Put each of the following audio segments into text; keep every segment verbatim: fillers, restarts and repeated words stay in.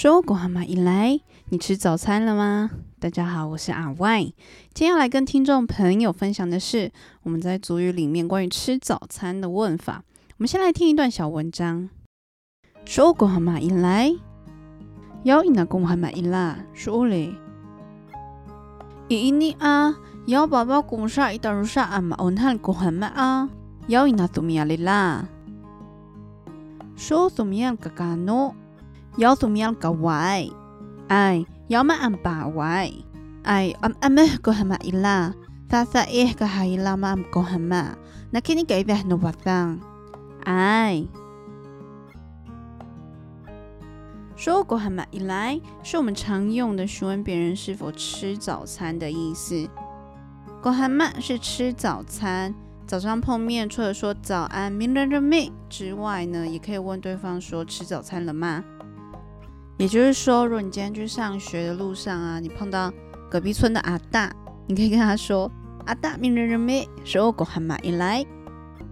说古蛤蟆以来，你吃早餐了吗？大家好，我是阿外。今天要来跟听众朋友分享的是我们在族语里面关于吃早餐的问法。我们先来听一段小文章。说古蛤蟆以来，要伊那古蛤蟆以来，说嘞。伊尼啊，要爸爸古沙伊达如沙阿玛温汉古蛤蟆啊，要伊那土米阿里啦。说土米阿嘎嘎诺。要怎么样搞歪？哎，要么安把歪？哎，安安没搞什么伊拉，啥啥也搞哈伊拉嘛安搞什么？那肯定改变努巴桑。哎，说搞什么伊拉，是我们常用的询问别人是否吃早餐的意思。搞什么是吃早餐？早上碰面，除了说早安、明人热妹之外呢，也可以问对方说吃早餐了吗？也就是说，如果你今天去上学的路上啊，你碰到隔壁村的阿大，你可以跟他说：“阿大，明人人咩，说我狗还买一来，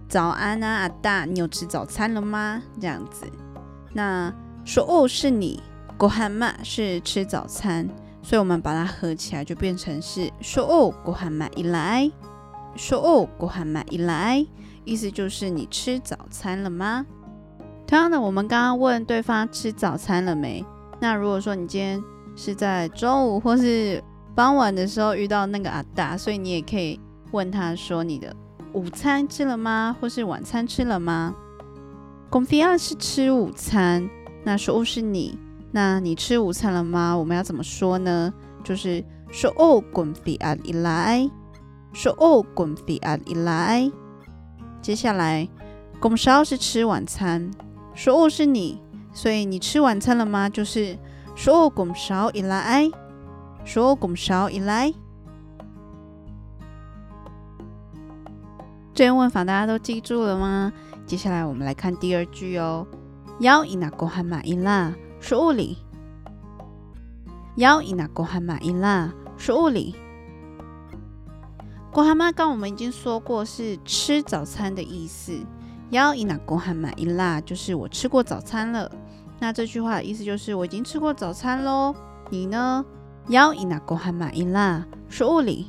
早安啊，阿大，你有吃早餐了吗？”这样子。那说哦是你，狗还买是吃早餐，所以我们把它合起来就变成是说哦狗还买一来，说哦狗还买一来，意思就是你吃早餐了吗？同样的，我们刚刚问对方吃早餐了没？那如果说你今天是在中午或是傍晚的时候遇到那个阿大，所以你也可以问他说你的午餐吃了吗，或是晚餐吃了吗？ Confia 是吃午餐，那说是你，那你吃午餐了吗？我们要怎么说呢？就是说哦 Confia 以来，说哦 Confia 以来。接下来 Confia 是吃晚餐，说哦是你，所以你吃晚餐了吗？就是说哦拱勺以来，说哦拱勺以来。这些问法大家都记住了吗？接下来我们来看第二句哦。要伊那狗蛤蟆伊拉，说哦哩。要伊那狗蛤蟆伊拉，说哦哩。狗蛤蟆刚我们已经说过是吃早餐的意思。要伊那狗蛤蟆伊拉就是我吃过早餐了。那这句话的意思就是我已经吃过早餐咯，你呢？要伊那狗蛤蟆伊拉说我哩。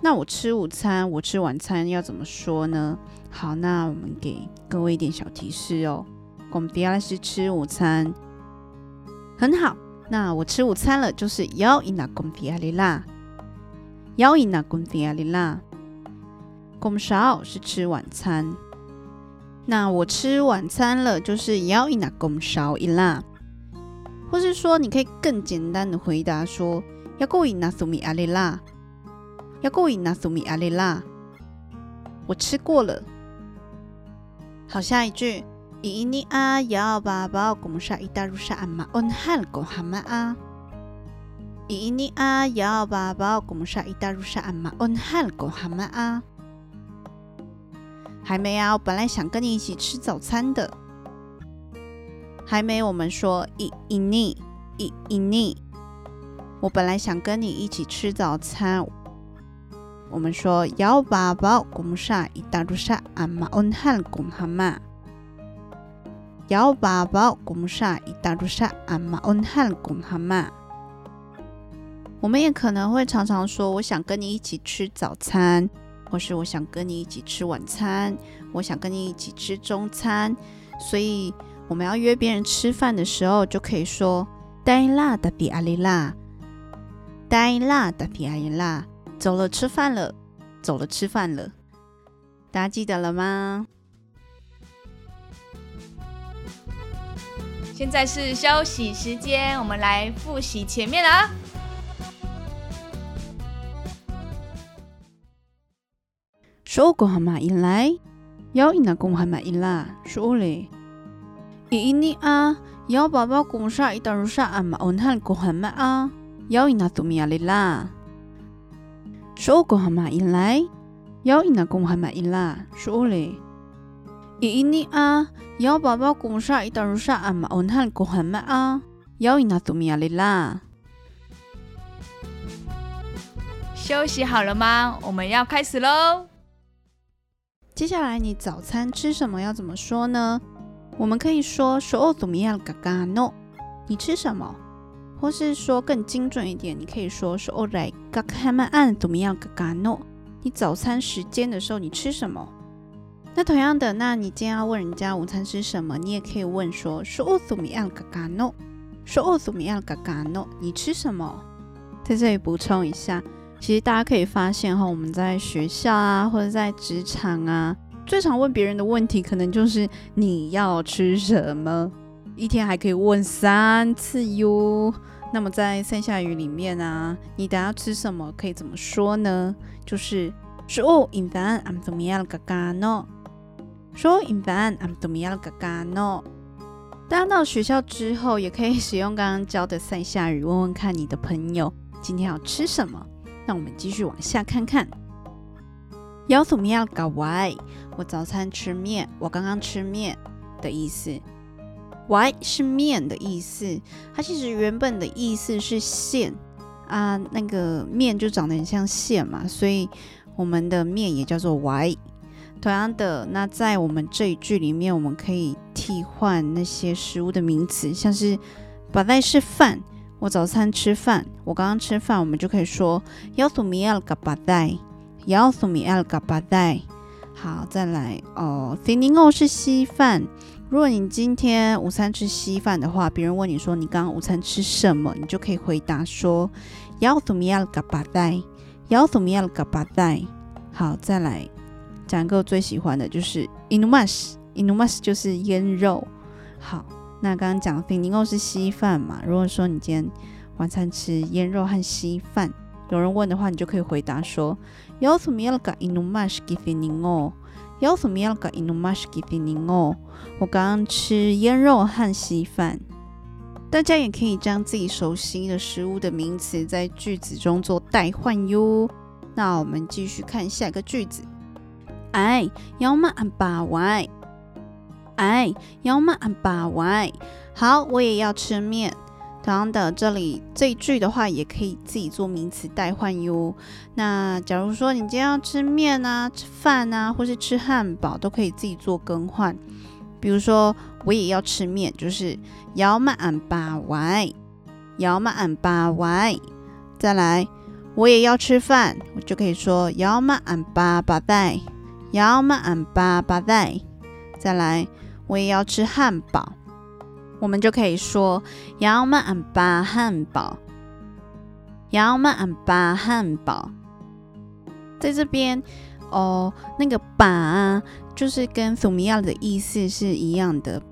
那我吃午餐，我吃晚餐要怎么说呢？好，那我们给各位一点小提示哦。我们第二是吃午餐，很好。那我吃午餐了，就是要伊那狗皮阿里拉，要伊那狗皮阿里拉。狗少是吃晚餐。那我吃晚餐了，就是要伊那拱勺伊啦，或是说你可以更简单的回答说要过伊那苏米阿里啦，要过伊那苏米阿里啦，我吃过了。好，下一句，伊尼啊要爸爸拱勺伊达如沙阿玛温汉狗蛤蟆啊，伊尼啊要爸爸拱勺伊达如沙阿玛温汉狗蛤蟆啊。还没啊，我本来想跟你一起吃早餐的。还没，我们说一一你一一你，我本来想跟你一起吃早餐。我们说要爸爸公沙一大路沙阿妈温汉公蛤蟆，要爸爸公沙一大路沙阿妈温汉公蛤蟆。我们也可能会常常说，我想跟你一起吃早餐。或是我想跟你一起吃晚餐，我想跟你一起吃中餐，所以我们要约别人吃饭的时候，就可以说带啦达比阿里啦，带啦达比阿里啦，走了吃饭了，走了吃饭了，大家记得了吗？现在是休息时间，我们来复习前面啦。说古蛤蟆以来，要伊那古蛤蟆伊拉说嘞。伊尼啊，要爸爸古沙伊达如沙阿玛温汉古蛤蟆啊，要伊那土米阿里啦。说古蛤蟆以来，要伊那古蛤蟆伊拉说嘞。伊尼啊，要爸爸古沙伊达如沙阿玛温汉古蛤蟆啊，要伊那土米阿里啦。休息好了吗？我们要开始喽。接下来你早餐吃什么要怎么说呢？我们可以说说哦怎么样嘎嘎诺，你吃什么？或是说更精准一点，你可以说是哦来嘎卡曼安怎么样嘎嘎诺？你早餐时间的时候你吃什么？那同样的，那你今天要问人家午餐吃什么，你也可以问说说哦怎么样嘎嘎诺？说哦怎么样嘎嘎诺？你吃什么？在这里补充一下，其实大家可以发现哈，我们在学校啊，或者在职场啊，最常问别人的问题，可能就是你要吃什么。一天还可以问三次哟。那么在剩下语里面啊，你等下吃什么可以怎么说呢？就是说饮饭俺怎么样嘎嘎喏，说饮饭俺怎么样嘎嘎喏。大家到学校之后，也可以使用刚刚教的剩下语，问问看你的朋友今天要吃什么。那我们继续往下看看。要怎么样搞歪？我早餐吃面，我刚刚吃面的意思。歪是面的意思，它其实原本的意思是线啊，那个面就长得很像线嘛，所以我们的面也叫做歪。同样的，那在我们这一句里面，我们可以替换那些食物的名词，像是把带是饭，我早餐吃饭，我刚刚吃饭，我们就可以说要怎么样搞把带，要怎么样搞把带。好，再来哦，丁宁哦是稀饭。如果你今天午餐吃稀饭的话，别人问你说你刚刚午餐吃什么，你就可以回答说要怎么样嘎巴带，要怎么样嘎巴带。好，再来讲一个我最喜欢的就是伊努马斯，伊努马斯就是腌肉。好，那刚刚讲丁宁肉是稀饭嘛，如果说你今天晚餐吃腌肉和稀饭，有人问的话，你就可以回答说要怎么样嘎伊努马斯给丁宁肉。要怎么样搞伊努马斯给丁宁哦？我刚刚吃腌肉和稀饭。大家也可以将自己熟悉的食物的名词在句子中做代换哟。那我们继续看下一个句子。哎，要嘛俺爸外。哎，要嘛俺爸外。好，我也要吃面。同样的，这里这一句的话也可以自己做名词代换哟。那假如说你今天要吃面啊、吃饭啊，或是吃汉堡，都可以自己做更换。比如说我也要吃面，就是要嘛俺爸外，要嘛俺爸外。再来我也要吃饭，我就可以说要嘛俺爸爸带，要嘛俺爸爸带。再来我也要吃汉堡，我们就可以说要嘛俺爸汉堡，要嘛俺爸汉堡。在这边哦，那个爸啊，就是跟怎么样的意思是一样的，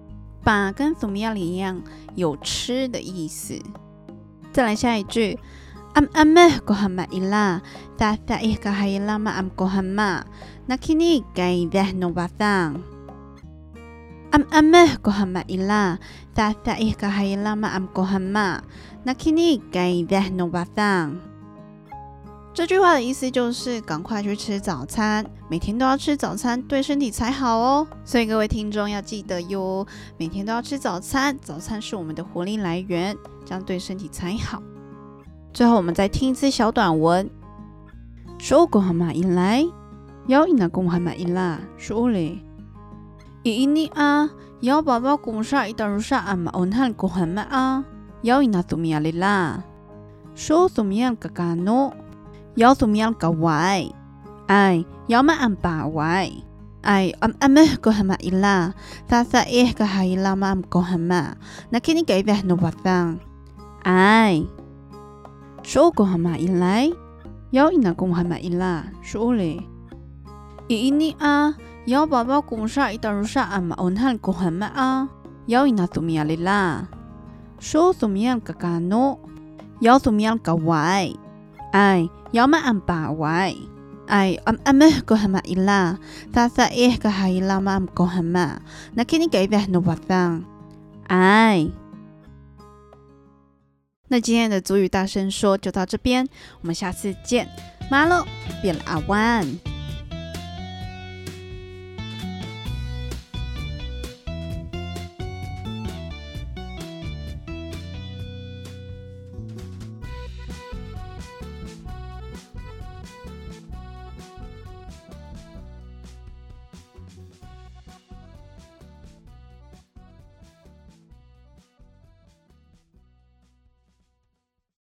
爸跟怎么样一样有吃的意思。再来下一句，俺俺们ご飯まいら、だだいかはいらま俺ご飯ま、泣きにがいだのばさん。俺俺们ご飯まいら、だだいかはいらま俺ご飯ま、泣きにがいだのばさん。这句话的意思就是赶快去吃早餐，每天都要吃早餐，对身体才好哦。所以各位听众要记得哟，每天都要吃早餐，早餐是我们的活力来源，这样对身体才好。最后我们再听一次小短文。说ご飯まいら、要いなご飯まいら、说嘞。伊尼啊，要爸爸公啥伊达如啥俺嘛俺汉ご飯ま啊，要いなとみやれら、说とみやんかかの。要怎么样搞歪？哎，要嘛俺爸歪。哎，俺俺们个很嘛伊拉，他他也个还伊拉嘛俺个很嘛，那肯定给别人不当。哎，说个很嘛伊拉，要伊那个很嘛伊拉，说嘞。伊尼啊，要爸爸公啥伊达如啥俺嘛俺汉个很嘛啊，要伊那怎么样哩啦？说怎么样个干喏？要怎么样搞歪？哎，要嘛俺爸外，哎，俺俺们个很嘛伊拉，他他也个还伊拉嘛俺个很嘛，那肯定给别人不当。哎，那今天的族语大声说就到这边，我们下次见，马喽，变了阿弯。